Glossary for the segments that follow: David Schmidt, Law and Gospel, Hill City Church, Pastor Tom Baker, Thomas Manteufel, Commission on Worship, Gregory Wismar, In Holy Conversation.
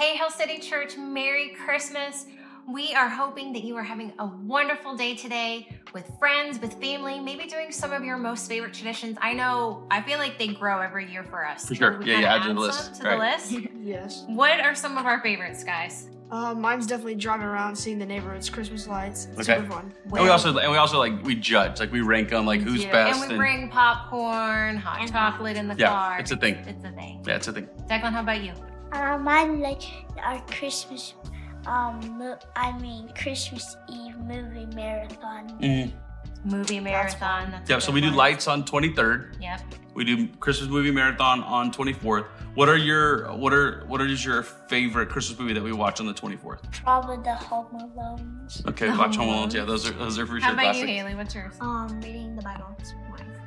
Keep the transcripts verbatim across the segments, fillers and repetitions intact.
Hey, Hill City Church, Merry Christmas. We are hoping that you are having a wonderful day today with friends, with family, maybe doing some of your most favorite traditions. I know, I feel like they grow every year for us. For sure. We yeah, yeah, add to the list. To right. the list. Yes. What are some of our favorites, guys? Uh, mine's definitely driving around, seeing the neighborhood's Christmas lights. It's okay. a good one. And we also, and we also like, we judge, like we rank them, like who's yeah. best. And we and bring popcorn, hot chocolate in the yeah, car. Yeah, it's a thing. It's a thing. Yeah, it's a thing. Declan, how about you? Uh, mine like our Christmas, um, mo- I mean Christmas Eve movie marathon. Mm. Movie marathon. That's yep. So we one. do lights on twenty-third. Yep. We do Christmas movie marathon on twenty-fourth. What are your what are what is your favorite Christmas movie that we watch on the twenty-fourth? Probably the Home Alone. Okay, the watch Home Alone. Yeah, those are those are for How sure. How about classics. You, Haley? What's yours? Um, reading the Bible.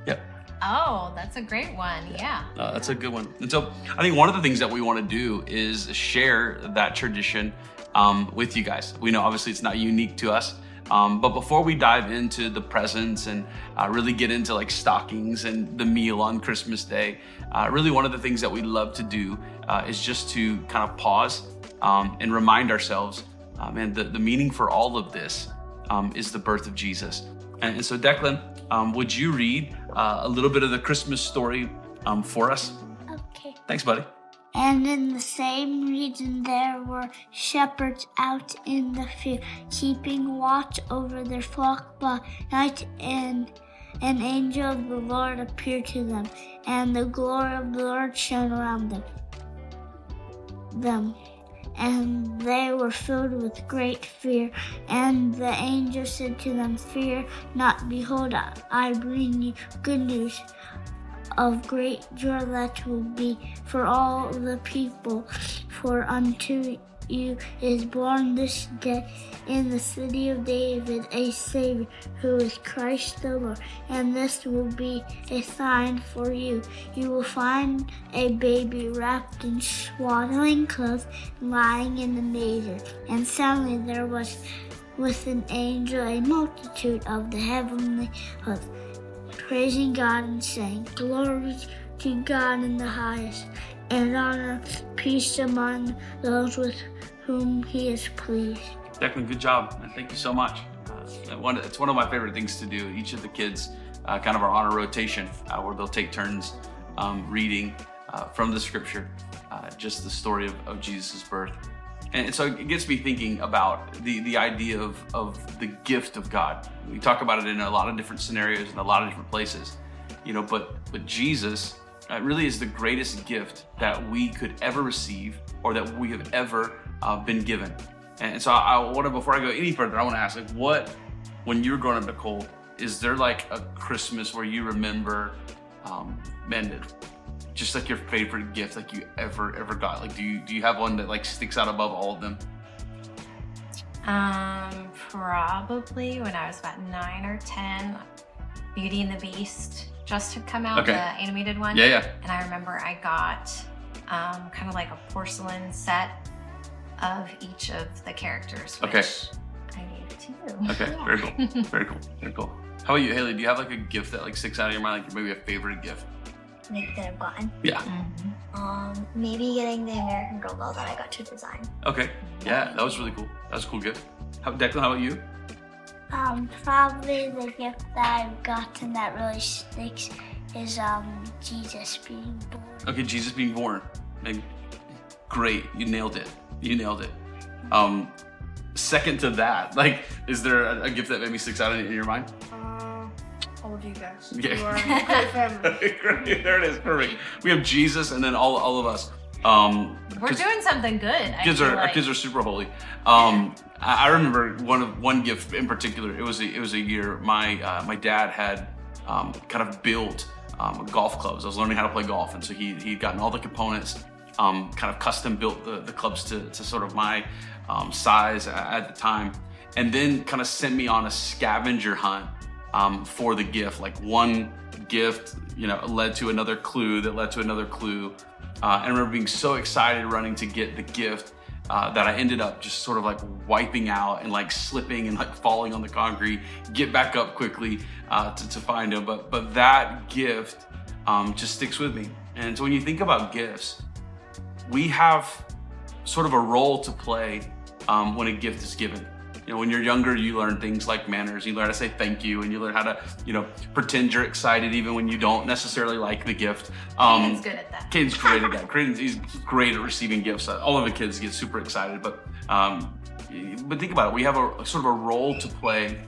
Yep. Oh, that's a great one. Yeah. yeah. Uh, that's a good one. And so I think one of the things that we want to do is share that tradition um, with you guys. We know obviously it's not unique to us, um, but before we dive into the presents and uh, really get into like stockings and the meal on Christmas Day, uh, really one of the things that we love to do uh, is just to kind of pause um, and remind ourselves, uh, man, the, the meaning for all of this um, is the birth of Jesus. And, and so Declan, Um, would you read uh, a little bit of the Christmas story um, for us? Okay. Thanks, buddy. And in the same region there were shepherds out in the field, keeping watch over their flock by night, and an angel of the Lord appeared to them, and the glory of the Lord shone around them. them. And they were filled with great fear. And the angel said to them, "Fear not, behold, I bring you good news of great joy that will be for all the people. For unto you is born this day in the city of David a Savior, who is Christ the Lord. And this will be a sign for you. You will find a baby wrapped in swaddling clothes, lying in a manger." And suddenly there was with an angel a multitude of the heavenly hosts, praising God and saying, "Glory to God in the highest, and on earth peace among those with whom he is pleased." Declan, good job. Thank you so much. Uh, one, it's one of my favorite things to do. Each of the kids uh, kind of are on a rotation uh, where they'll take turns um, reading uh, from the scripture, uh, just the story of, of Jesus' birth. And so it gets me thinking about the, the idea of, of the gift of God. We talk about it in a lot of different scenarios and a lot of different places, you know, but, but Jesus uh, really is the greatest gift that we could ever receive or that we have ever uh, been given. And so I, I want to, before I go any further, I want to ask, like, what, when you were growing up, Nicole, is there like a Christmas where you remember, um, man, just like your favorite gift, like you ever, ever got? Like, do you, do you have one that like sticks out above all of them? Um, probably when I was about nine or ten, Beauty and the Beast just had come out, okay. The animated one. Yeah, yeah. And I remember I got um, kind of like a porcelain set of each of the characters, which okay. I gave it to you. Okay, yeah. Very cool, very cool, very cool. How about you, Haley? Do you have like a gift that like sticks out of your mind, like maybe a favorite gift? Like that I've gotten? Yeah. Mm-hmm. Um, maybe getting the American Girl doll that I got to design. Okay, yeah, that was really cool. That was a cool gift. How, Declan, how about you? Um, probably the gift that I've gotten that really sticks is um Jesus being born. Okay, Jesus being born. Like, great, you nailed it. You nailed it. Um, second to that, like, is there a, a gift that maybe sticks out in, in your mind? Uh, all of you guys. Yeah. You are a great family. Great. There it is. Perfect. We have Jesus and then all all of us. Um, We're doing something good. Kids are, like. Our kids are super holy. Um, I, I remember one of one gift in particular. It was a, it was a year my uh, my dad had um, kind of built um, golf clubs. I was learning how to play golf, and so he he'd gotten all the components. Um, kind of custom built the, the clubs to, to sort of my um, size at the time, and then kind of sent me on a scavenger hunt um, for the gift. Like one gift, you know, led to another clue that led to another clue. Uh, and I remember being so excited running to get the gift uh, that I ended up just sort of like wiping out and like slipping and like falling on the concrete, get back up quickly uh, to, to find him. But, but that gift um, just sticks with me. And so when you think about gifts, we have sort of a role to play um, when a gift is given. You know, when you're younger, you learn things like manners. You learn how to say thank you, and you learn how to, you know, pretend you're excited even when you don't necessarily like the gift. Um, Caden's good at that. Caden's great at that. Caden's he's great at receiving gifts. All of the kids get super excited, but um, but think about it. We have a, a sort of a role to play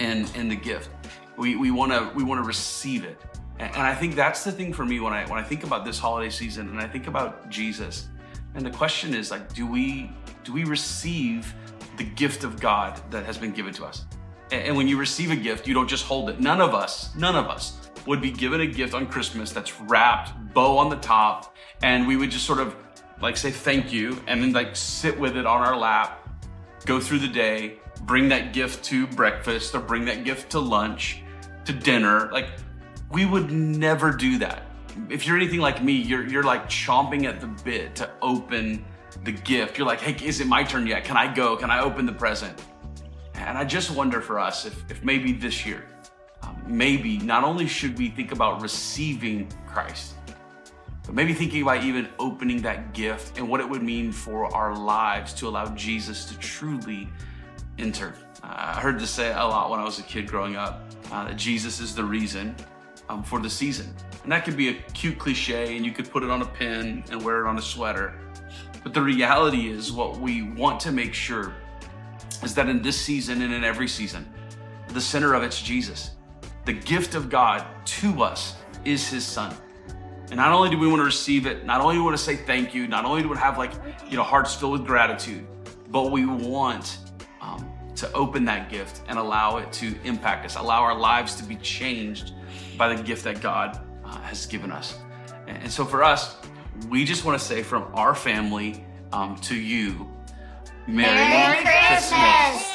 in in the gift. We we want to we want to receive it, and, and I think that's the thing for me when I when I think about this holiday season and I think about Jesus, and the question is like, do we do we receive the gift of God that has been given to us? And when you receive a gift, you don't just hold it. None of us, none of us would be given a gift on Christmas that's wrapped, bow on the top, and we would just sort of like say thank you and then like sit with it on our lap, go through the day, bring that gift to breakfast or bring that gift to lunch, to dinner. Like, we would never do that. If you're anything like me, you're you're like chomping at the bit to open the gift. You're like, hey, is it my turn yet? Can I go? Can I open the present? And I just wonder for us if, if maybe this year, um, maybe not only should we think about receiving Christ, but maybe thinking about even opening that gift and what it would mean for our lives to allow Jesus to truly enter. Uh, I heard this say a lot when I was a kid growing up, uh, that Jesus is the reason um, for the season. And that could be a cute cliche, and you could put it on a pin and wear it on a sweater. But the reality is, what we want to make sure is that in this season and in every season, the center of it's Jesus. The gift of God to us is his son. And not only do we want to receive it, not only do we want to say thank you, not only do we have like, you know, hearts filled with gratitude, but we want um, to open that gift and allow it to impact us, allow our lives to be changed by the gift that God uh, has given us. And, and so for us, we just want to say from our family um, to you, Merry, Merry Christmas. Christmas.